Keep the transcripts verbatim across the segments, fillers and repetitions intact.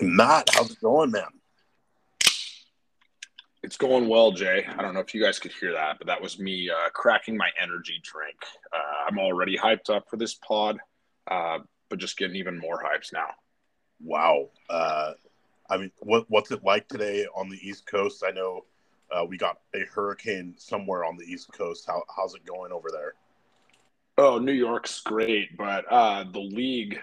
Matt, how's it going, man? It's going well, Jay. I don't know if you guys could hear that, but that was me uh, cracking my energy drink. Uh, I'm already hyped up for this pod, uh, but just getting even more hyped now. Wow. Uh, I mean, what, what's it like today on the East Coast? I know uh, we got a hurricane somewhere on the East Coast. How, how's it going over there? Oh, New York's great, but uh, the league,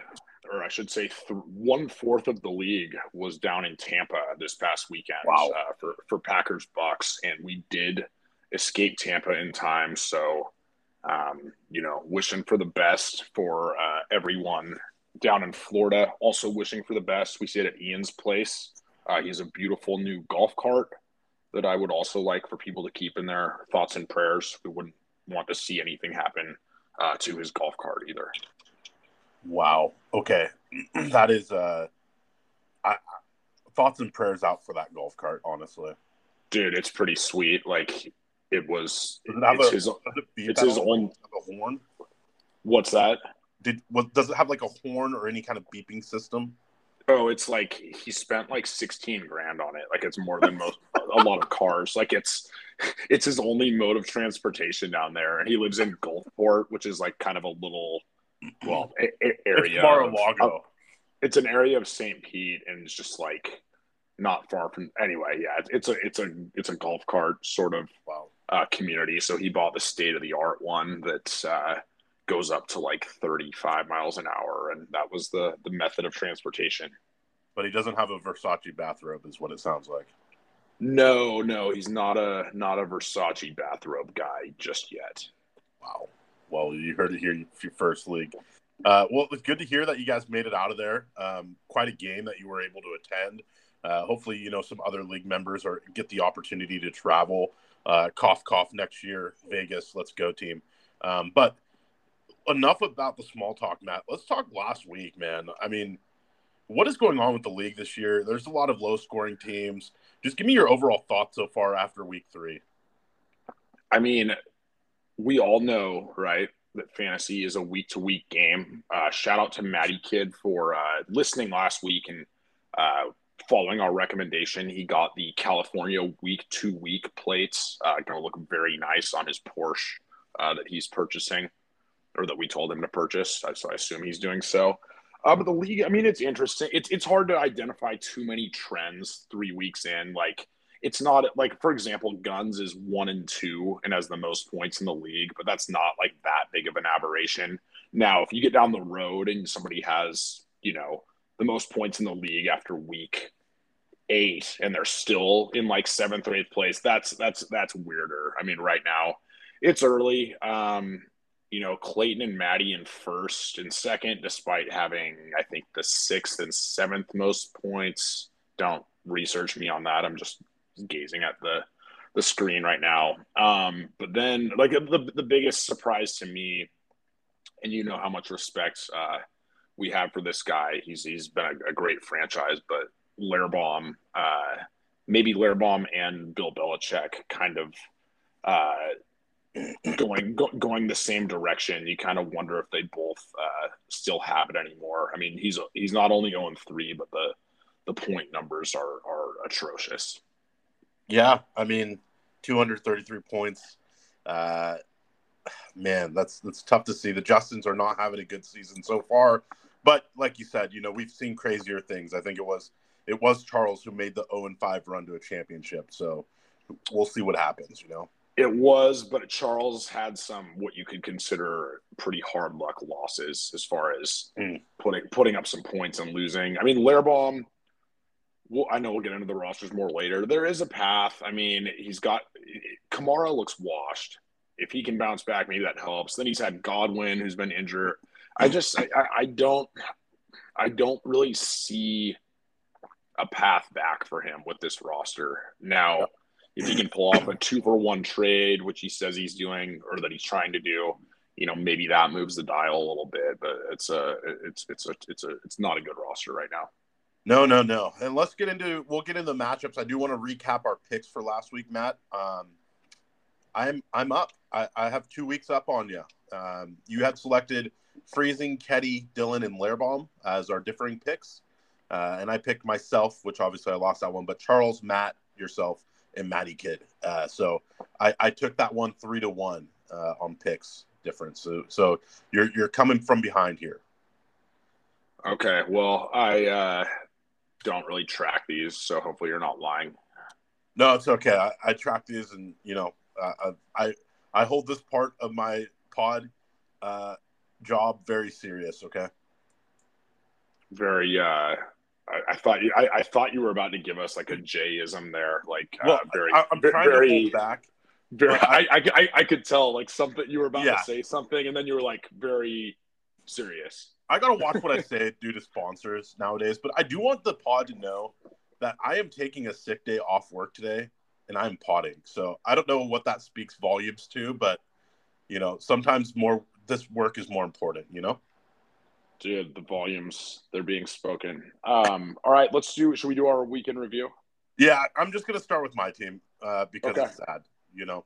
or I should say th- one-fourth of the league was down in Tampa this past weekend. Wow. uh, for, for Packers Bucks, and we did escape Tampa in time. So, um, you know, wishing for the best for uh, everyone down in Florida. Also wishing for the best. We stayed at Ian's place. Uh, he has a beautiful new golf cart that I would also like for people to keep in their thoughts and prayers. We wouldn't want to see anything happen uh, to his golf cart either. Wow. Okay. That is uh, I, thoughts and prayers out for that golf cart, honestly. Dude, it's pretty sweet. Like, it was – it's a, his, it's his own – horn? What's that? Did what, Does it have, like, a horn or any kind of beeping system? Oh, it's like he spent, like, sixteen grand on it. Like, it's more than most – a lot of cars. Like, it's it's his only mode of transportation down there. And he lives in Gulfport, which is, like, kind of a little – Well, a, a area. It's Mar-a-Lago. Of, it's an area of Saint Pete, and it's just like not far from. Anyway, yeah, it's a it's a it's a golf cart sort of wow. uh, community. So he bought the state of the art one that uh, goes up to like thirty-five miles an hour, and that was the the method of transportation. But he doesn't have a Versace bathrobe, is what it sounds like. No, no, he's not a not a Versace bathrobe guy just yet. Wow. Well, you heard it here first, league. Uh, well, it's good to hear that you guys made it out of there. Um, quite a game that you were able to attend. Uh, hopefully, you know, some other league members or get the opportunity to travel. Uh, cough, cough, next year, Vegas, let's go, team. Um, but enough about the small talk, Matt. Let's talk last week, man. I mean, what is going on with the league this year? There's a lot of low-scoring teams. Just give me your overall thoughts so far after week three. I mean – we all know, right, that fantasy is a week-to-week game. Uh, shout out to Maddie Kidd for uh, listening last week and uh, following our recommendation. He got the California week-to-week plates. Uh, going to look very nice on his Porsche uh, that he's purchasing, or that we told him to purchase. So I assume he's doing so. Uh, but the league, I mean, it's interesting. It's it's hard to identify too many trends three weeks in, like. It's not like, for example, Guns is one and two and has the most points in the league, but that's not like that big of an aberration. Now, if you get down the road and somebody has, you know, the most points in the league after week eight and they're still in like seventh or eighth place, that's that's that's weirder. I mean, right now it's early. Um, you know, Clayton and Maddie in first and second, despite having, I think, the sixth and seventh most points. Don't research me on that. I'm just gazing at the the screen right now. Um, but then, like, the the biggest surprise to me, and you know how much respect uh, we have for this guy. He's he's been a, a great franchise, but Learbaum, uh, maybe Learbaum and Bill Belichick kind of uh, going go, going the same direction. You kind of wonder if they both uh, still have it anymore. I mean, he's he's not only oh and three, but the the point numbers are are atrocious. Yeah, I mean, two hundred thirty-three points. Uh, man, that's that's tough to see. The Justins are not having a good season so far. But like you said, you know, we've seen crazier things. I think it was it was Charles who made the oh and five run to a championship. So we'll see what happens, you know. It was, but Charles had some what you could consider pretty hard luck losses as far as mm. putting putting up some points and losing. I mean, Learbaum. Well, I know we'll get into the rosters more later. There is a path. I mean, he's got – Kamara looks washed. If he can bounce back, maybe that helps. Then he's had Godwin, who's been injured. I just I, – I don't I don't really see a path back for him with this roster. Now, if he can pull off a two-for-one trade, which he says he's doing or that he's trying to do, you know, maybe that moves the dial a little bit. But it's a it's it's a, it's a, it's not a good roster right now. No, no, no. And let's get into – we'll get into the matchups. I do want to recap our picks for last week, Matt. Um, I'm I'm up. I, I have two weeks up on you. Um, you had selected Freezing, Ketty, Dylan, and Learbaum as our differing picks. Uh, and I picked myself, which obviously I lost that one, but Charles, Matt, yourself, and Maddie Kidd. Uh, so I, I took that one three to one uh, on picks difference. So, so you're you're coming from behind here. Okay, well, I uh, don't really track these, so hopefully you're not lying. No, it's okay. I, I track these, and you know, uh, I I hold this part of my pod uh, job very serious. Okay. Very. Uh... I, I thought you. I, I thought you were about to give us like a J-ism there, like well, uh, very. I, I'm trying very, to hold back. Very, I, I, I, I could tell like something you were about yeah. to say something, and then you were like very serious. I gotta watch what I say due to sponsors nowadays, but I do want the pod to know that I am taking a sick day off work today, and I'm podding. So I don't know what that speaks volumes to, but you know, sometimes more this work is more important. You know. Dude, the volumes, they're being spoken. Um, all right, let's do – should we do our weekend review? Yeah, I'm just going to start with my team uh, because okay. it's sad, you know.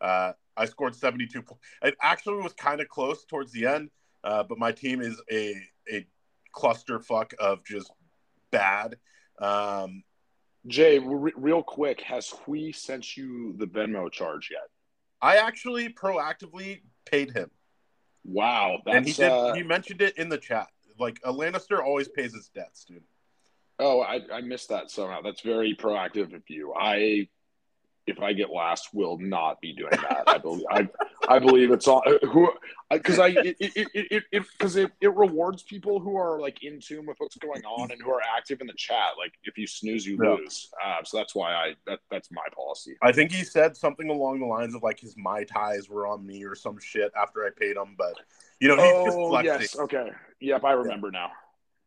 Uh, I scored seventy-two points. It actually was kind of close towards the end, uh, but my team is a, a clusterfuck of just bad. Um, Jay, re- real quick, has Hui sent you the Venmo charge yet? I actually proactively paid him. Wow, that's, and he did. Uh, he mentioned it in the chat. Like a Lannister always pays his debts, dude. Oh, I, I missed that somehow. That's very proactive of you. I, if I get last, will not be doing that. I believe. I, I believe it's all who because I it it it because it, it, it, it rewards people who are like in tune with what's going on and who are active in the chat. Like if you snooze, you yeah. lose. Uh, so that's why I that that's my policy. I think he said something along the lines of like his Mai Tais were on me or some shit after I paid him. But you know, he's oh, just flexing. Yes, okay, yep, I remember yeah. now.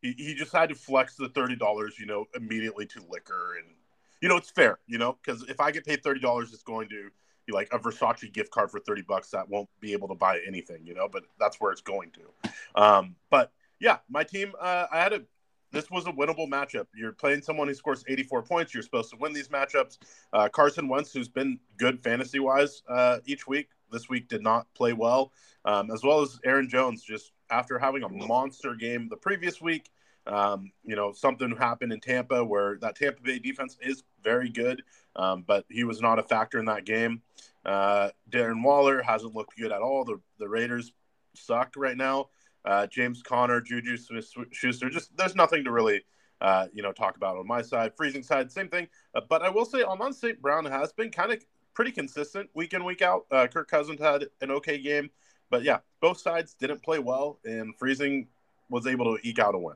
He he just had to flex the thirty dollars, you know, immediately to liquor and. You know, it's fair, you know, because if I get paid thirty dollars, it's going to be like a Versace gift card for thirty bucks that won't be able to buy anything, you know, but that's where it's going to. Um, but, yeah, my team, uh, I had a – this was a winnable matchup. You're playing someone who scores eighty-four points. You're supposed to win these matchups. Uh, Carson Wentz, who's been good fantasy-wise uh, each week, this week did not play well, um, as well as Aaron Jones just after having a monster game the previous week. Um, you know, something happened in Tampa where that Tampa Bay defense is very good, um, but he was not a factor in that game. Uh, Darren Waller hasn't looked good at all. The the Raiders suck right now. Uh, James Conner, Juju Smith-Schuster, just there's nothing to really, uh, you know, talk about on my side. Freezing side, same thing. Uh, but I will say Amon-Ra Saint Brown has been kind of pretty consistent week in, week out. Uh, Kirk Cousins had an okay game. But, yeah, both sides didn't play well, and Freezing was able to eke out a win.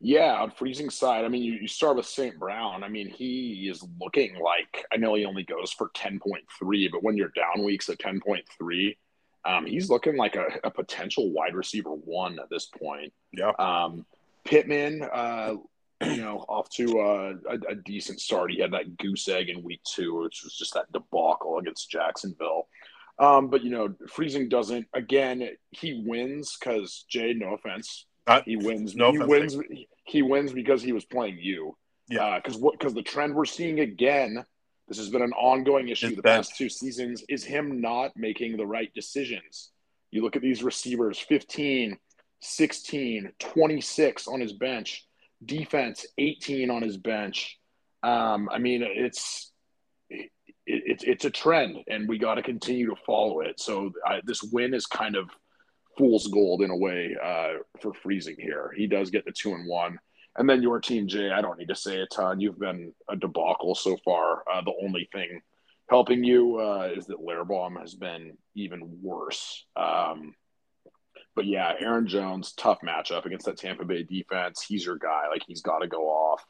Yeah, on Freezing side, I mean, you, you start with Saint Brown. I mean, he is looking like – I know he only goes for ten point three, but when you're down weeks at ten point three, um, he's looking like a, a potential wide receiver one at this point. Yeah. Um, Pittman, uh, you know, off to uh, a, a decent start. He had that goose egg in week two, which was just that debacle against Jacksonville. Um, but, you know, Freezing doesn't – again, he wins because, Jay, no offense – Uh, he wins. No he wins. He, he wins because he was playing you. Yeah. Because uh, what? Because the trend we're seeing again, this has been an ongoing issue it's the best. past two seasons, is him not making the right decisions. You look at these receivers: fifteen, sixteen, twenty-six on his bench. Defense: eighteen on his bench. Um, I mean, it's it, it, it's a trend, and we got to continue to follow it. So I, this win is kind of fool's gold in a way uh, for Freezing here. He does get the two and one. And then your team, Jay, I don't need to say a ton. You've been a debacle so far. Uh, the only thing helping you uh, is that Learbaum has been even worse. Um, but, yeah, Aaron Jones, tough matchup against that Tampa Bay defense. He's your guy. Like, he's got to go off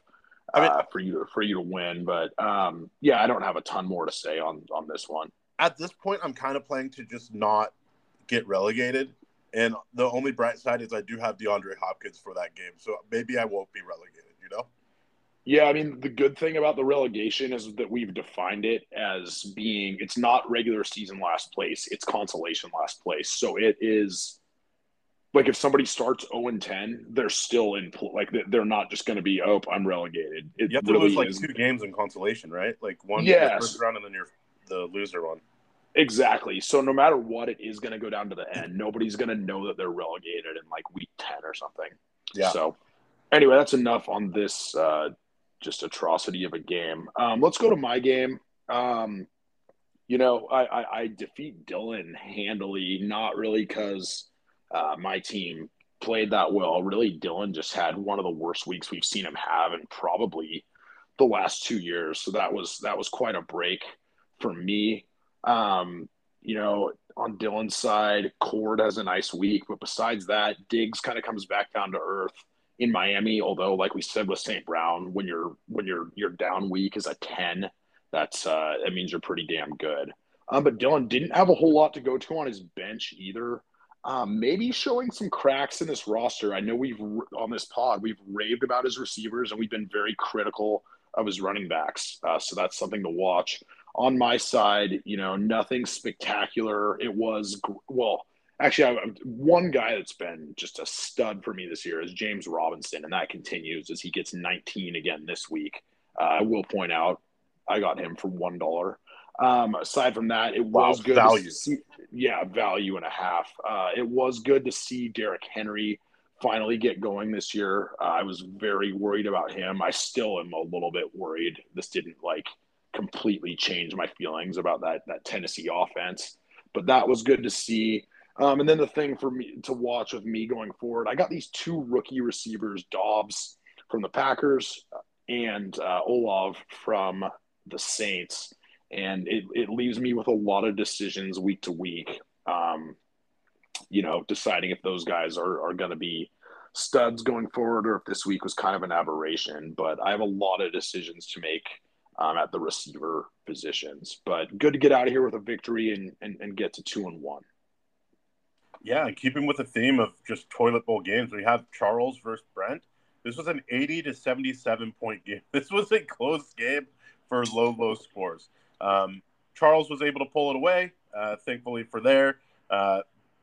uh, I mean, for you to, for you to win. But, um, yeah, I don't have a ton more to say on, on this one. At this point, I'm kind of playing to just not get relegated. And the only bright side is I do have DeAndre Hopkins for that game. So maybe I won't be relegated, you know? Yeah, I mean, the good thing about the relegation is that we've defined it as being – it's not regular season last place. It's consolation last place. So it is – like if somebody starts oh and ten, they're still in – like they're not just going to be, oh, I'm relegated. It you have to really lose like is. two games in consolation, right? Like one yes. the first round and then you're the loser one. Exactly. So no matter what, it is going to go down to the end. Nobody's going to know that they're relegated in like week ten or something. Yeah. So Anyway, that's enough on this uh, just atrocity of a game. Um, let's go to my game. Um, you know, I, I, I defeat Dylan handily, not really because uh, my team played that well. Really, Dylan just had one of the worst weeks we've seen him have in probably the last two years. So that was that was quite a break for me. Um, you know, on Dylan's side, Cord has a nice week. But besides that, Diggs kind of comes back down to earth in Miami, although like we said with Saint Brown, when you're when you're you're down week is a ten, that's uh, that means you're pretty damn good. Um, but Dylan didn't have a whole lot to go to on his bench either. Um, maybe showing some cracks in this roster. I know we've on this pod we've raved about his receivers and we've been very critical of his running backs. Uh, so that's something to watch. On my side, you know, nothing spectacular. It was well. Actually, I, one guy that's been just a stud for me this year is James Robinson, and that continues as he gets nineteen again this week. Uh, I will point out I got him for one dollar. Um, aside from that, it wow, was good value. To see, yeah, value and a half. Uh, it was good to see Derrick Henry finally get going this year. Uh, I was very worried about him. I still am a little bit worried. This didn't, like, completely change my feelings about that that Tennessee offense. But that was good to see. Um, and then the thing for me to watch with me going forward, I got these two rookie receivers, Dobbs from the Packers and uh, Olav from the Saints. And it, it leaves me with a lot of decisions week to week, um, you know, deciding if those guys are, are going to be studs going forward or if this week was kind of an aberration. But I have a lot of decisions to make um, at the receiver positions. But good to get out of here with a victory and, and, and get to two and one. Yeah, and keeping with the theme of just toilet bowl games, we have Charles versus Brent. This was an eighty to seventy-seven point game. This was a close game for low, low scores. Um, Charles was able to pull it away, uh, thankfully for there. Uh,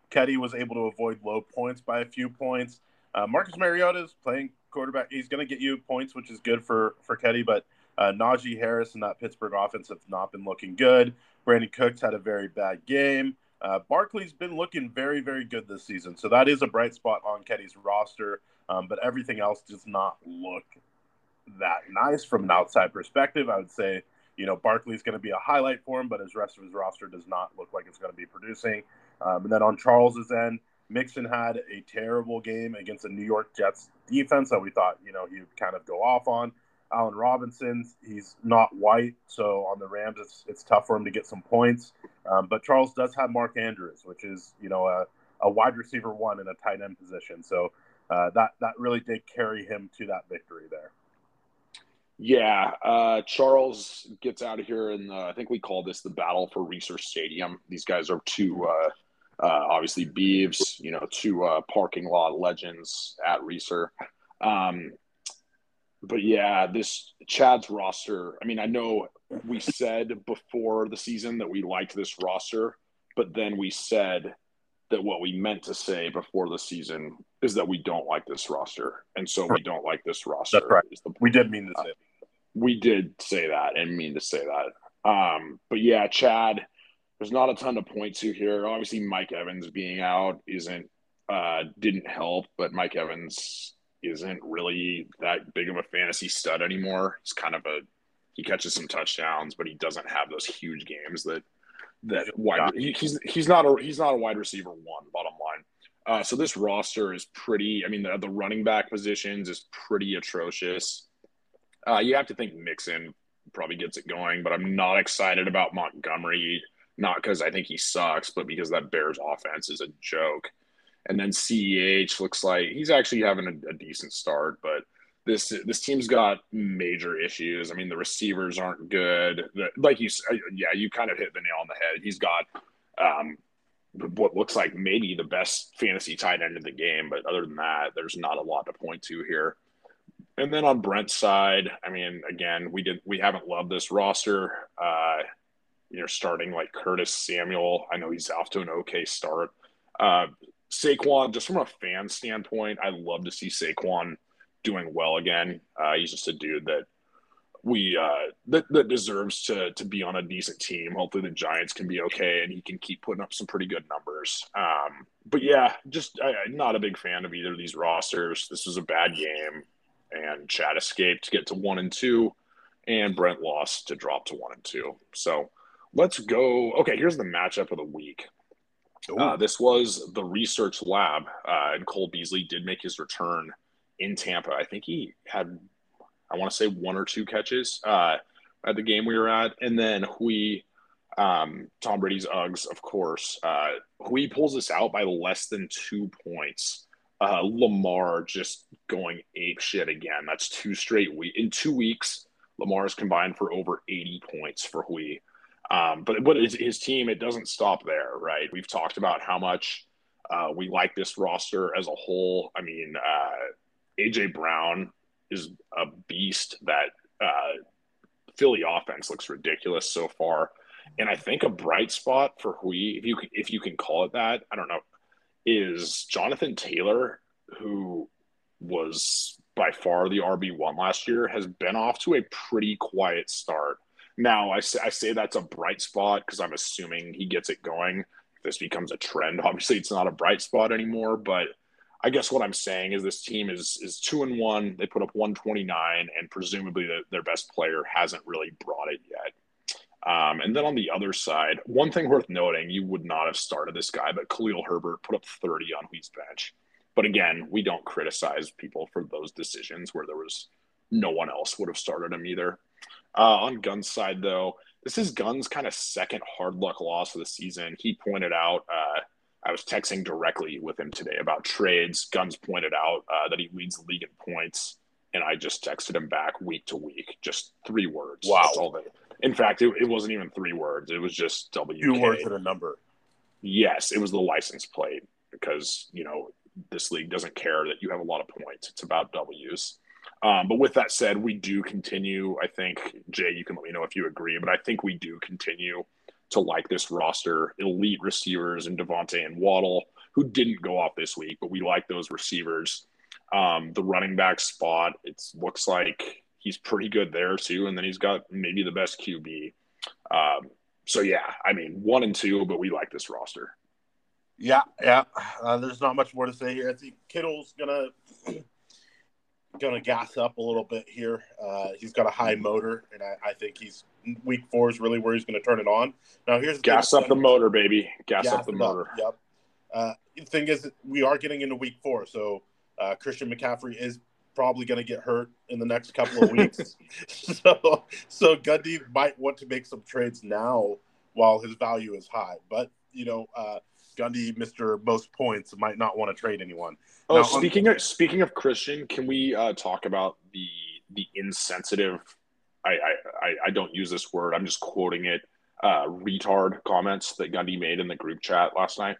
Ketty was able to avoid low points by a few points. Uh, Marcus Mariota is playing quarterback. He's going to get you points, which is good for, for Ketty, but uh, Najee Harris and that Pittsburgh offense have not been looking good. Brandon Cooks had a very bad game. Uh, Barkley's been looking very, very good this season. So that is a bright spot on Ketty's roster. Um, but everything else does not look that nice from an outside perspective. I would say, you know, Barkley's going to be a highlight for him, but his rest of his roster does not look like it's going to be producing. Um, and then on Charles's end, Mixon had a terrible game against the New York Jets defense that we thought, you know, he would kind of go off on. Allen Robinson's, he's not white, so on the Rams, it's it's tough for him to get some points. Um, but Charles does have Mark Andrews, which is, you know, a, a wide receiver one in a tight end position. So uh, that, that really did carry him to that victory there. Yeah, uh, Charles gets out of here, and I think we call this the battle for Research Stadium. These guys are two, uh, uh, obviously, Beavs, you know, two uh, parking lot legends at Research. Um But, yeah, this Chad's roster, I mean, I know we said before the season that we liked this roster, but then we said that what we meant to say before the season is that we don't like this roster. And so we don't like this roster. That's right. We did mean to say that. We did say that and mean to say that. Um, but, yeah, Chad, there's not a ton to point to here. Obviously, Mike Evans being out isn't uh, didn't help, but Mike Evans – isn't really that big of a fantasy stud anymore. He's kind of a he catches some touchdowns, but he doesn't have those huge games that that wide, he, he's he's not a he's not a wide receiver one. Bottom line, uh, so this roster is pretty. I mean, the, the running back positions is pretty atrocious. Uh, you have to think Mixon probably gets it going, but I'm not excited about Montgomery. Not because I think he sucks, but because that Bears offense is a joke. And then C E H looks like he's actually having a, a decent start, but this this team's got major issues. I mean, the receivers aren't good. The, like you, yeah, you kind of hit the nail on the head. He's got um, what looks like maybe the best fantasy tight end of the game, but other than that, there's not a lot to point to here. And then on Brent's side, I mean, again, we did we haven't loved this roster. Uh, you're starting like Curtis Samuel. I know he's off to an okay start. Uh, Saquon, just from a fan standpoint, I love to see Saquon doing well again. Uh, he's just a dude that we uh, that, that deserves to to be on a decent team. Hopefully the Giants can be okay and he can keep putting up some pretty good numbers. Um, but, yeah, just I, I'm not a big fan of either of these rosters. This was a bad game. and Chad escaped to get to one and two, and Brent lost to drop to one and two. So let's go. Okay, here's the matchup of the week. Uh, this was the research lab, uh, and Cole Beasley did make his return in Tampa. I think he had, I want to say, one or two catches uh, at the game we were at. And then Hui, um, Tom Brady's Uggs, of course. Uh, Hui pulls this out by less than two points. Uh, Lamar just going apeshit again. That's two straight weeks. In two weeks, Lamar's combined for over eighty points for Hui. Um, but but his, his team, it doesn't stop there, right? We've talked about how much uh, we like this roster as a whole. I mean, uh, A J Brown is a beast. That uh, Philly offense looks ridiculous so far. And I think a bright spot for Hui, if you, if you can call it that, I don't know, is Jonathan Taylor, who was by far the R B one last year, has been off to a pretty quiet start. Now, I say, I say that's a bright spot because I'm assuming he gets it going. If this becomes a trend, obviously it's not a bright spot anymore. But I guess what I'm saying is this team is is two and one. They put up one twenty-nine, and presumably the, their best player hasn't really brought it yet. Um, and then on the other side, one thing worth noting, you would not have started this guy, but Khalil Herbert put up thirty on Hui's bench. But again, we don't criticize people for those decisions where there was no one else would have started him either. Uh, on Gunn's side, though, this is Gunn's kind of second hard luck loss of the season. He pointed out, uh, I was texting directly with him today about trades. Gunn's pointed out uh, that he leads the league in points, and I just texted him back week to week, just three words. Wow. That's all that, in fact, it, it wasn't even three words. It was just W K. Two words and a number. Yes, it was the license plate because, you know, this league doesn't care that you have a lot of points. It's about W's. Um, but with that said, we do continue, I think, Jay, you can let me know if you agree, but I think we do continue to like this roster. Elite receivers in Devonte and Waddle, who didn't go off this week, but we like those receivers. Um, the running back spot, it looks like he's pretty good there too, and then he's got maybe the best Q B. Um, so, yeah, I mean, one and two, but we like this roster. Yeah, yeah. Uh, there's not much more to say here. I think Kittle's going to – going to gas up a little bit here. Uh, he's got a high motor, and I, I think he's week four is really where he's going to turn it on. Now here's the gas thing. Up the motor, baby. Gas, gas up the motor. Up. Yep. Uh, the thing is, we are getting into week four, so uh, Christian McCaffrey is probably going to get hurt in the next couple of weeks. so, so Gundy might want to make some trades now while his value is high. But you know, uh, Gundy, Mister Most Points, might not want to trade anyone. Oh, now, speaking on- of speaking of Christian, can we uh, talk about the the insensitive? I, I I don't use this word. I'm just quoting it. Uh, retard comments that Gundy made in the group chat last night.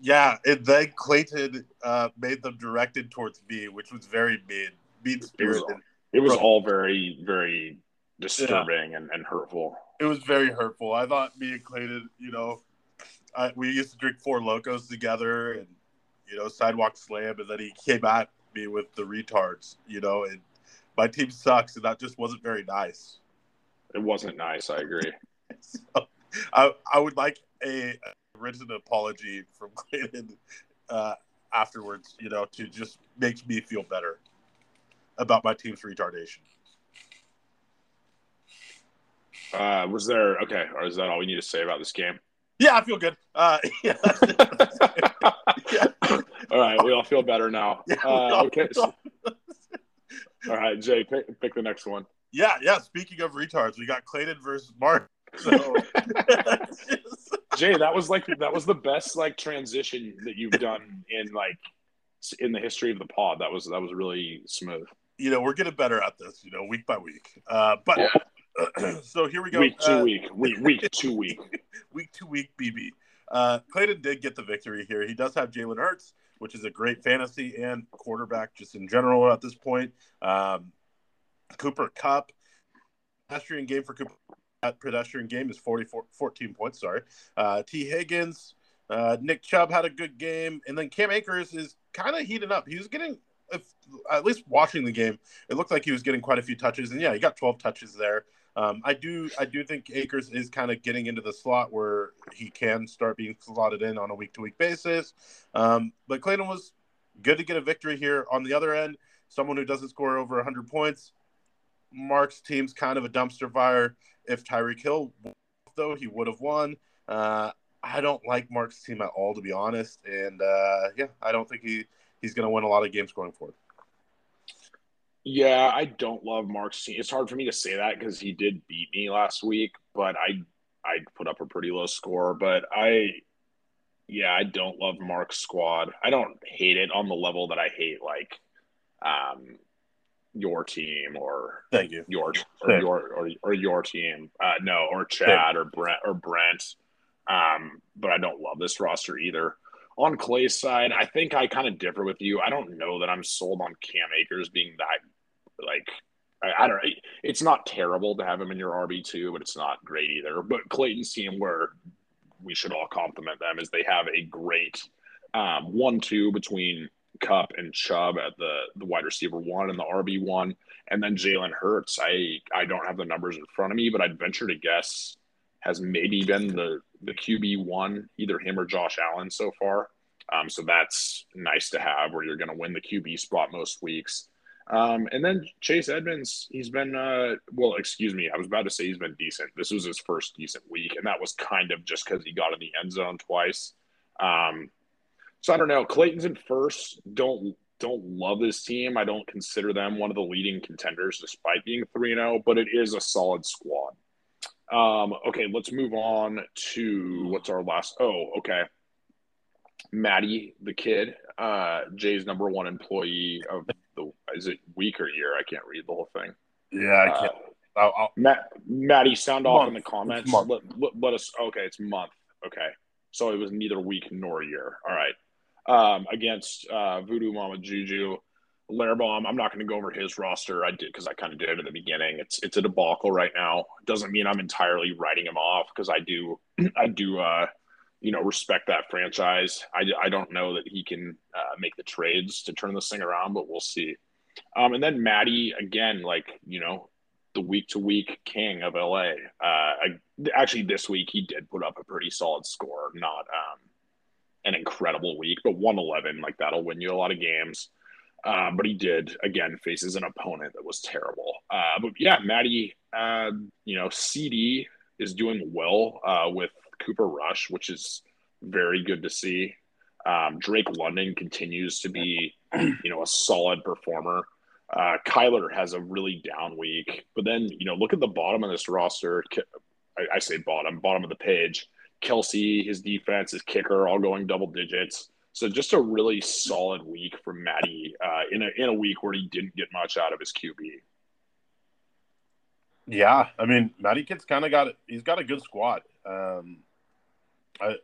Yeah, and then Clayton uh, made them directed towards me, which was very mean, mean spirited. It was, it was all very, very disturbing yeah. and, and hurtful. It was very hurtful. I thought me and Clayton, you know. I, we used to drink Four Locos together and, you know, Sidewalk Slam. And then he came at me with the retards, you know, and my team sucks. And that just wasn't very nice. It wasn't nice. I agree. so, I, I would like a, a written apology from Clayton uh, afterwards, you know, to just make me feel better about my team's retardation. Uh, was there, okay. Or is that all we need to say about this game? Yeah, I feel good. Uh, yeah. yeah. All right, we all feel better now. Yeah, uh, okay. All right, Jay, pick, pick the next one. Yeah, yeah. Speaking of retards, we got Clayton versus Mark. So. just... Jay, that was like that was the best like transition that you've done in like in the history of the pod. That was that was really smooth. You know, we're getting better at this. You know, week by week. Uh, but. Yeah. So here we go. Week to uh, week. Week, week to week. Week to week, B B. Uh, Clayton did get the victory here. He does have Jalen Hurts, which is a great fantasy and quarterback just in general at this point. Um, Cooper Kupp. Pedestrian game for Cooper. That pedestrian game is forty-four, fourteen points, sorry. Uh, T. Higgins. Uh, Nick Chubb had a good game. And then Cam Akers is kind of heating up. He was getting... If, at least watching the game, it looked like he was getting quite a few touches. And, yeah, he got twelve touches there. Um, I do I do think Akers is kind of getting into the slot where he can start being slotted in on a week-to-week basis. Um, but Clayton was good to get a victory here. On the other end, someone who doesn't score over one hundred points. Mark's team's kind of a dumpster fire. If Tyreek Hill, though, he would have won. Uh, I don't like Mark's team at all, to be honest. And, uh, yeah, I don't think he, he's going to win a lot of games going forward. Yeah, I don't love Mark's team. It's hard for me to say that because he did beat me last week, but I I put up a pretty low score. But I, yeah, I don't love Mark's squad. I don't hate it on the level that I hate, like, um, your team or thank you your or your or, or your team. Uh, no, or Chad or Brent or Brent. Um, but I don't love this roster either. On Clay's side, I think I kind of differ with you. I don't know that I'm sold on Cam Akers being that. Like, I, I don't know. It's not terrible to have him in your R B two, but it's not great either. But Clayton's team, where we should all compliment them, is they have a great um, one two between Cup and Chubb at the, the wide receiver one and the R B one. And then Jalen Hurts, I, I don't have the numbers in front of me, but I'd venture to guess has maybe been the, the Q B one, either him or Josh Allen so far. Um, so that's nice to have where you're going to win the Q B spot most weeks. Um, and then Chase Edmonds, he's been, uh, well, excuse me, I was about to say he's been decent. This was his first decent week, and that was kind of just because he got in the end zone twice. Um, so I don't know. Clayton's in first. Don't don't love this team. I don't consider them one of the leading contenders despite being three and oh, but it is a solid squad. Um, okay, let's move on to what's our last – oh, okay. Maddie, the kid, uh, Jay's number one employee of the – is it week or year? I can't read the whole thing. Yeah, I can't. Uh, I'll, I'll, Matt, Maddie, sound off in the comments. Let, let, let us – okay, it's month. Okay. So it was neither week nor year. All right. Um, against uh, Voodoo Mama Juju. Learbaum, I'm not going to go over his roster. I did because I kind of did it at the beginning. It's it's a debacle right now. Doesn't mean I'm entirely writing him off because I do I do uh, you know respect that franchise. I, I don't know that he can uh, make the trades to turn this thing around, but we'll see. Um, and then Maddie again, like you know, the week to week king of L A. Uh, I, actually, this week he did put up a pretty solid score. Not um, an incredible week, but one eleven, like that'll win you a lot of games. Uh, but he did, again, faces an opponent that was terrible. Uh, but, yeah, Maddie, uh, you know, C D is doing well uh, with Cooper Rush, which is very good to see. Um, Drake London continues to be, you know, a solid performer. Uh, Kyler has a really down week. But then, you know, look at the bottom of this roster. I, I say bottom, bottom of the page. Kelsey, his defense, his kicker, all going double digits. So just a really solid week for Maddie uh, in a in a week where he didn't get much out of his Q B. Yeah, I mean Maddie Kidd's kind of got he's got a good squad. Um, I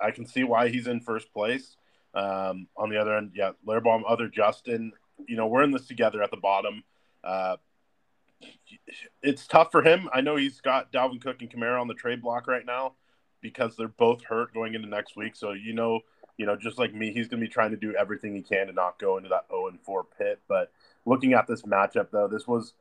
I can see why he's in first place. Um, on the other end, yeah, Learbaum, other Justin, you know we're in this together at the bottom. Uh, it's tough for him. I know he's got Dalvin Cook and Kamara on the trade block right now because they're both hurt going into next week. So you know. You know, just like me, he's going to be trying to do everything he can to not go into that oh and four pit. But looking at this matchup, though, this was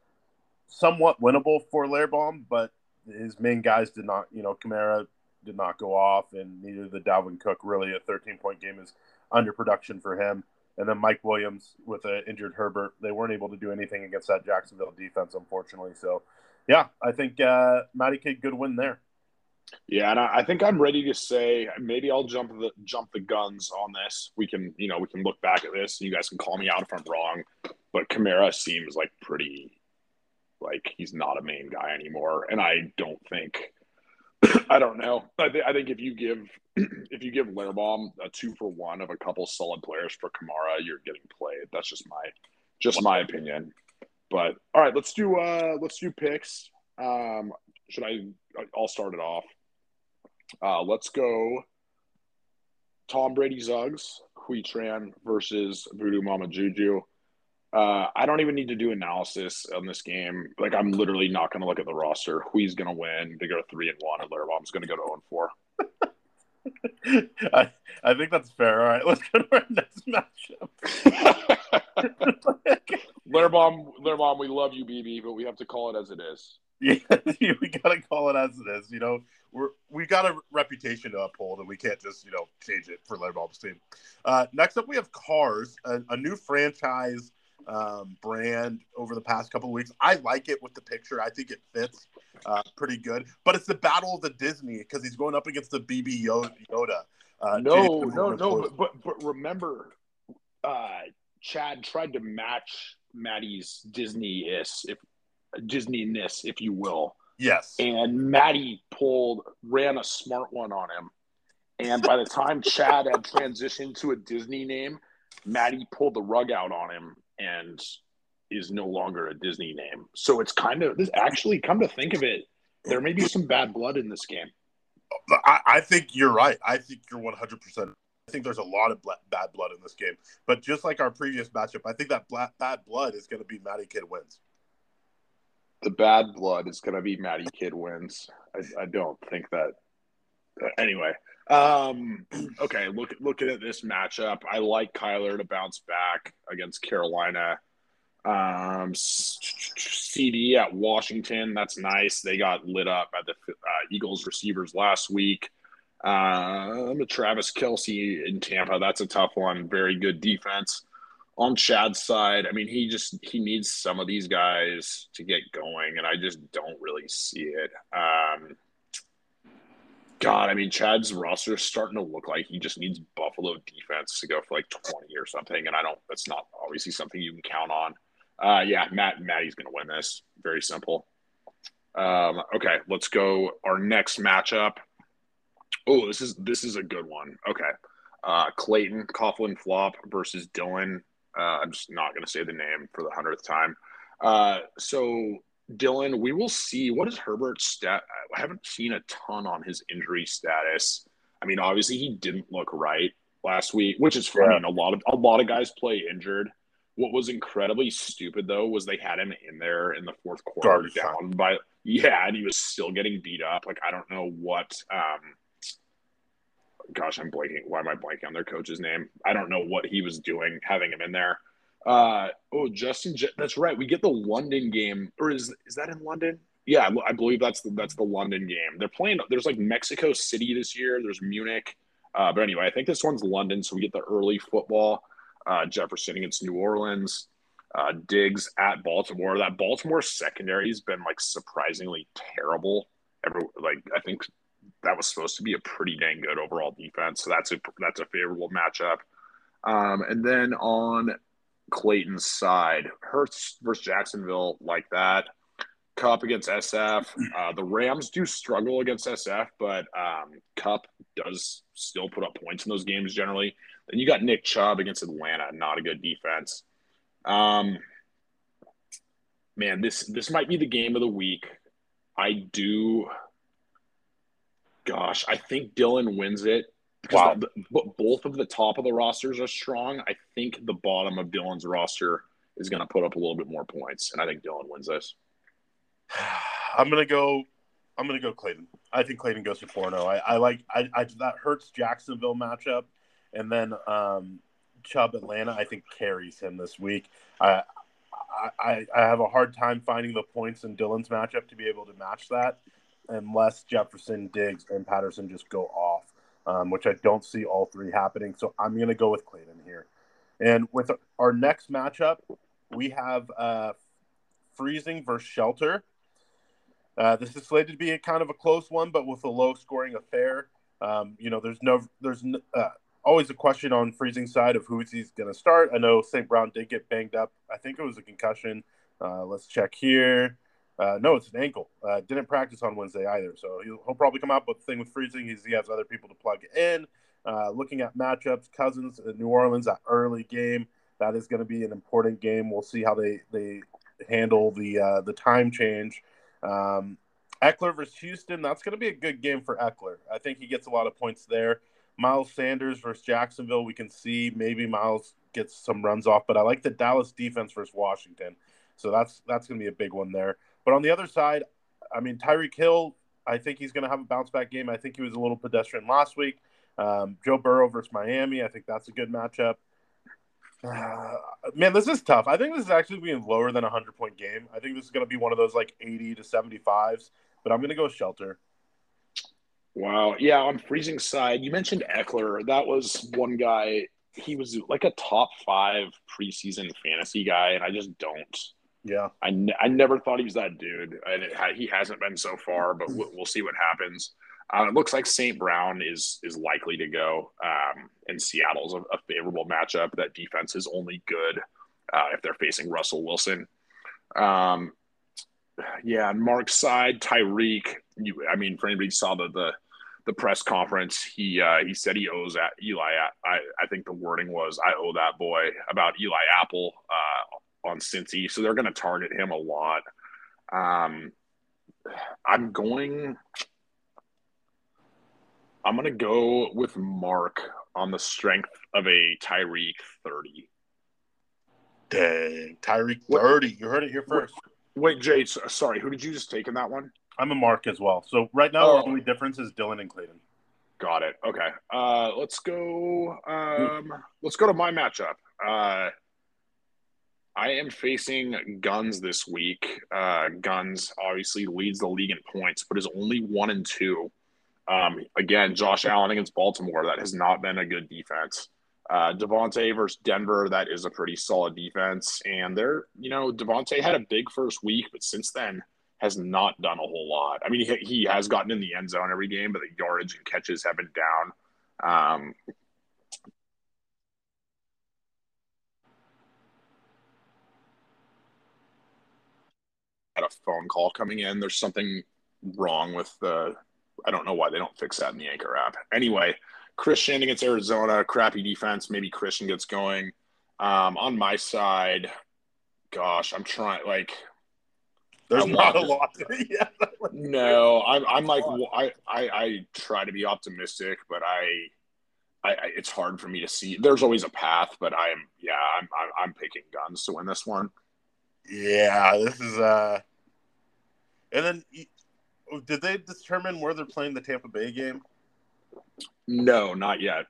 somewhat winnable for Learbaum, but his main guys did not, you know, Kamara did not go off, and neither did Dalvin Cook. Really, a thirteen-point game is underproduction for him. And then Mike Williams with an injured Herbert, they weren't able to do anything against that Jacksonville defense, unfortunately. So, yeah, I think uh, Maddie Kidd, good win there. Yeah, and I, I think I'm ready to say maybe I'll jump the jump the guns on this. We can, you know, we can look back at this. And you guys can call me out if I'm wrong, but Kamara seems like pretty, like he's not a main guy anymore. And I don't think, I don't know. I, th- I think if you give if you give Learbaum a two for one of a couple solid players for Kamara, you're getting played. That's just my just my opinion. But all right, let's do uh, let's do picks. Um, should I? I'll start it off. Uh, let's go Tom Brady Zugs, Hui Tran versus Voodoo Mama Juju. Uh, I don't even need to do analysis on this game. Like, I'm literally not going to look at the roster. Hui's going to win. They go three and one, and Learbaum's going to go to zero and four. I, I think that's fair. All right, let's go to our next matchup. Learbaum, Learbaum, we love you, B B, but we have to call it as it is. Yeah, we gotta call it as it is. You know, we're we got a reputation to uphold, and we can't just you know change it for Learbaum's team. Uh, next up, we have Cars, a, a new franchise um, brand over the past couple of weeks. I like it with the picture. I think it fits uh, pretty good. But it's the battle of the Disney because he's going up against the B B Yoda. Uh, no, no, no. But, but remember, uh, Chad tried to match Maddie's Disney-ness, if, Disney-ness, if you will. Yes. And Maddie pulled, ran a smart one on him. And by the time Chad had transitioned to a Disney name, Maddie pulled the rug out on him and is no longer a Disney name. So it's kind of, this actually, come to think of it, there may be some bad blood in this game. I, I think you're right. I think you're one hundred percent. I think there's a lot of bad blood in this game. But just like our previous matchup, I think that black, bad blood is going to be Maddie Kidd wins. The bad blood is going to be Maddie Kidd wins. I, I don't think that. Anyway, um, okay, look, looking at this matchup, I like Kyler to bounce back against Carolina. Um, C D at Washington, that's nice. They got lit up by the uh, Eagles receivers last week. Um, Travis Kelce in Tampa, that's a tough one. Very good defense. On Chad's side, I mean, he just he needs some of these guys to get going, and I just don't really see it. Um, God, I mean, Chad's roster is starting to look like he just needs Buffalo defense to go for like twenty or something, and I don't. That's not obviously something you can count on. Uh, yeah, Matt, Maddie's going to win this. Very simple. Um, okay, let's go our next matchup. Oh, this is this is a good one. Okay, uh, Clayton Coughlin-Flop versus Dylan. Uh, I'm just not going to say the name for the hundredth time. Uh, so, Dylan, we will see. What is Herbert's stat? I haven't seen a ton on his injury status. I mean, obviously he didn't look right last week, which is funny. Yeah. A lot of a lot of guys play injured. What was incredibly stupid, though, was they had him in there in the fourth quarter Dark down fun. by – yeah, and he was still getting beat up. Like, I don't know what um, – Gosh, I'm blanking. Why am I blanking on their coach's name? I don't know what he was doing, having him in there. Uh, oh, Justin, Je- that's right. We get the London game, or is is that in London? Yeah, I, I believe that's the, that's the London game. They're playing. There's like Mexico City this year. There's Munich, uh, but anyway, I think this one's London, so we get the early football. Uh, Jefferson against New Orleans. Uh, Diggs at Baltimore. That Baltimore secondary has been like surprisingly terrible. Every like I think. That was supposed to be a pretty dang good overall defense, so that's a that's a favorable matchup. Um, and then on Clayton's side, Hurts versus Jacksonville, like that. Kupp against S F. Uh, the Rams do struggle against S F, but um, Kupp does still put up points in those games generally. Then you got Nick Chubb against Atlanta, not a good defense. Um, man, this this might be the game of the week. I do. Gosh, I think Dylan wins it. Wow. The, the, both of the top of the rosters are strong. I think the bottom of Dylan's roster is going to put up a little bit more points, and I think Dylan wins this. I'm going to go. I'm going to go Clayton. I think Clayton goes to four and oh. I, I like I, I that hurts Jacksonville matchup, and then um, Chubb Atlanta. I think carries him this week. I, I I have a hard time finding the points in Dylan's matchup to be able to match that. Unless Jefferson, Diggs, and Patterson just go off, um, which I don't see all three happening. So I'm going to go with Clayton here. And with our next matchup, we have uh, Freezing versus Shelter. Uh, this is slated to be a kind of a close one, but with a low-scoring affair. Um, you know, there's no, there's no, uh, always a question on Freezing's side of who he's going to start. I know Saint Brown did get banged up. I think it was a concussion. Uh, let's check here. Uh, no, it's an ankle. Uh, didn't practice on Wednesday either, so he'll, he'll probably come out. But the thing with Freezing is he has other people to plug in. Uh, looking at matchups, Cousins in New Orleans, that early game, that is going to be an important game. We'll see how they, they handle the uh, the time change. Um, Eckler versus Houston, that's going to be a good game for Eckler. I think he gets a lot of points there. Miles Sanders versus Jacksonville, we can see maybe Miles gets some runs off, but I like the Dallas defense versus Washington, so that's that's going to be a big one there. But on the other side, I mean, Tyreek Hill, I think he's going to have a bounce-back game. I think he was a little pedestrian last week. Um, Joe Burrow versus Miami, I think that's a good matchup. Uh, man, this is tough. I think this is actually being lower than a hundred-point game. I think this is going to be one of those, like, eighty to seventy-fives. But I'm going to go Shelter. Wow. Yeah, on Freezing's side, you mentioned Eckler. That was one guy he was like a top five preseason fantasy guy, and I just don't. Yeah. I, n- I never thought he was that dude, and it ha- he hasn't been so far, but we'll, we'll see what happens. Uh, it looks like Saint Brown is is likely to go, um, and Seattle's a, a favorable matchup. That defense is only good uh, if they're facing Russell Wilson. Um, yeah, on Mark's side, Tyreek, you, I mean, for anybody who saw the, the the press conference, he uh, he said he owes at Eli. I, I think the wording was, I owe that boy about Eli Apple uh, on Cincy. So they're going to target him a lot. Um, I'm going... I'm going to go with Mark on the strength of a Tyreek thirty. Dang, Tyreek thirty. What, you heard it here first. Wait, wait, Jay, sorry. Who did you just take in that one? I'm a Mark as well. So right now, oh. the only difference is Dylan and Clayton. Got it. Okay. Uh, let's go um, Let's go to my matchup. Uh, I am facing Guns this week. Uh, Guns obviously leads the league in points, but is only one and two. Um, again, Josh Allen against Baltimore, that has not been a good defense. Uh, Devonte versus Denver, that is a pretty solid defense. And they're, you know, Devonte had a big first week, but since then has not done a whole lot. I mean, he, he has gotten in the end zone every game, but the yardage and catches have been down. Um, had a phone call coming in. There's something wrong with the I don't know why they don't fix that in the Anchor app. Anyway, Christian against Arizona, crappy defense. Maybe Christian gets going. Um, on my side, gosh, I'm trying. Like, there's not a lot. yeah, like, no, I'm. I'm like, I, I, I try to be optimistic, but I, I, I, it's hard for me to see. There's always a path, but I'm, yeah, I'm, I'm, I'm picking Guns to win this one. Yeah, this is uh, and then. Did they determine where they're playing the Tampa Bay game? No, not yet.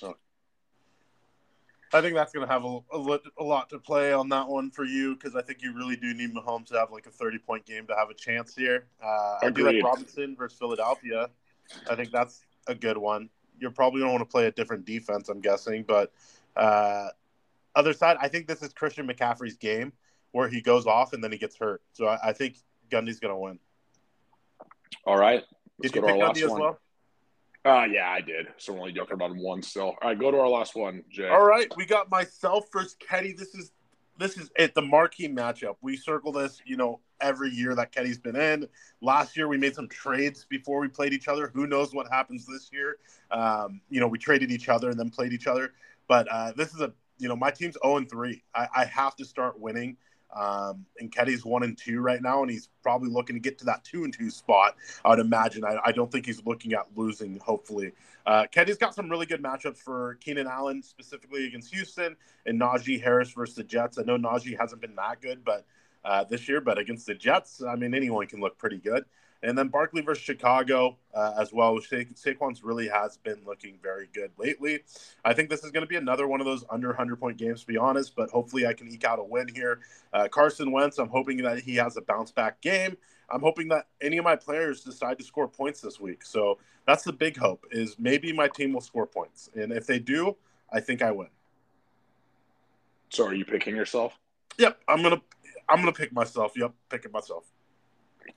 Oh. I think that's going to have a, a, a lot to play on that one for you, because I think you really do need Mahomes to have like a thirty-point game to have a chance here. Uh, I do like Robinson versus Philadelphia. I think that's a good one. You're probably going to want to play a different defense, I'm guessing. But uh, other side, I think this is Christian McCaffrey's game where he goes off and then he gets hurt. So I, I think Gundy's going to win. All right. Did you pick Gundy as well? Uh, yeah, I did. So we're only joking about one still. All right, go to our last one, Jay. All right, we got myself versus Keddy. This is this is it, the marquee matchup. We circle this, you know, every year that Keddy's been in. Last year we made some trades before we played each other. Who knows what happens this year? Um, you know, we traded each other and then played each other. But uh, this is a, you know, my team's oh and three. I, I have to start winning. Um, and Keddy's one and two right now, and he's probably looking to get to that two and two spot, I would imagine. I, I don't think he's looking at losing, hopefully. Uh, Keddy's got some really good matchups for Keenan Allen, specifically against Houston, and Najee Harris versus the Jets. I know Najee hasn't been that good but uh, this year, but against the Jets, I mean, anyone can look pretty good. And then Barkley versus Chicago uh, as well. Sa- Saquon's really has been looking very good lately. I think this is going to be another one of those under one hundred-point games, to be honest, but hopefully I can eke out a win here. Uh, Carson Wentz, I'm hoping that he has a bounce-back game. I'm hoping that any of my players decide to score points this week. So that's the big hope, is maybe my team will score points. And if they do, I think I win. So are you picking yourself? Yep, I'm going to I'm gonna pick myself. Yep, picking myself.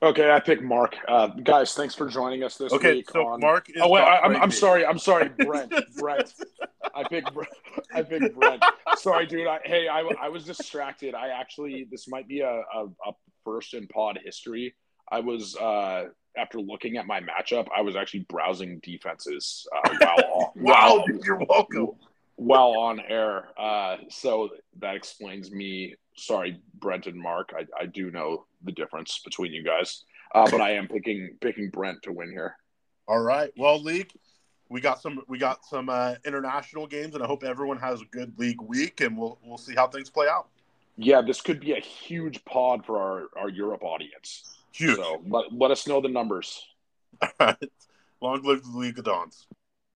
Okay, I picked Mark. Uh, guys, thanks for joining us this okay, week. Okay, so on... Mark is... Oh, wait, I, I'm, I'm sorry. I'm sorry, Brent. Brent. I picked I picked Brent. Sorry, dude. I, hey, I, I was distracted. I actually... This might be a, a, a first in pod history. I was... Uh, after looking at my matchup, I was actually browsing defenses uh, while on... wow, while, you're welcome. While on air. Uh, so that explains me... Sorry, Brent and Mark. I, I do know the difference between you guys, uh, but I am picking picking Brent to win here. All right. Well, league, we got some we got some uh, international games, and I hope everyone has a good league week, and we'll we'll see how things play out. Yeah, this could be a huge pod for our, our Europe audience. Huge. So let, let us know the numbers. All right. Long live the League of Dons.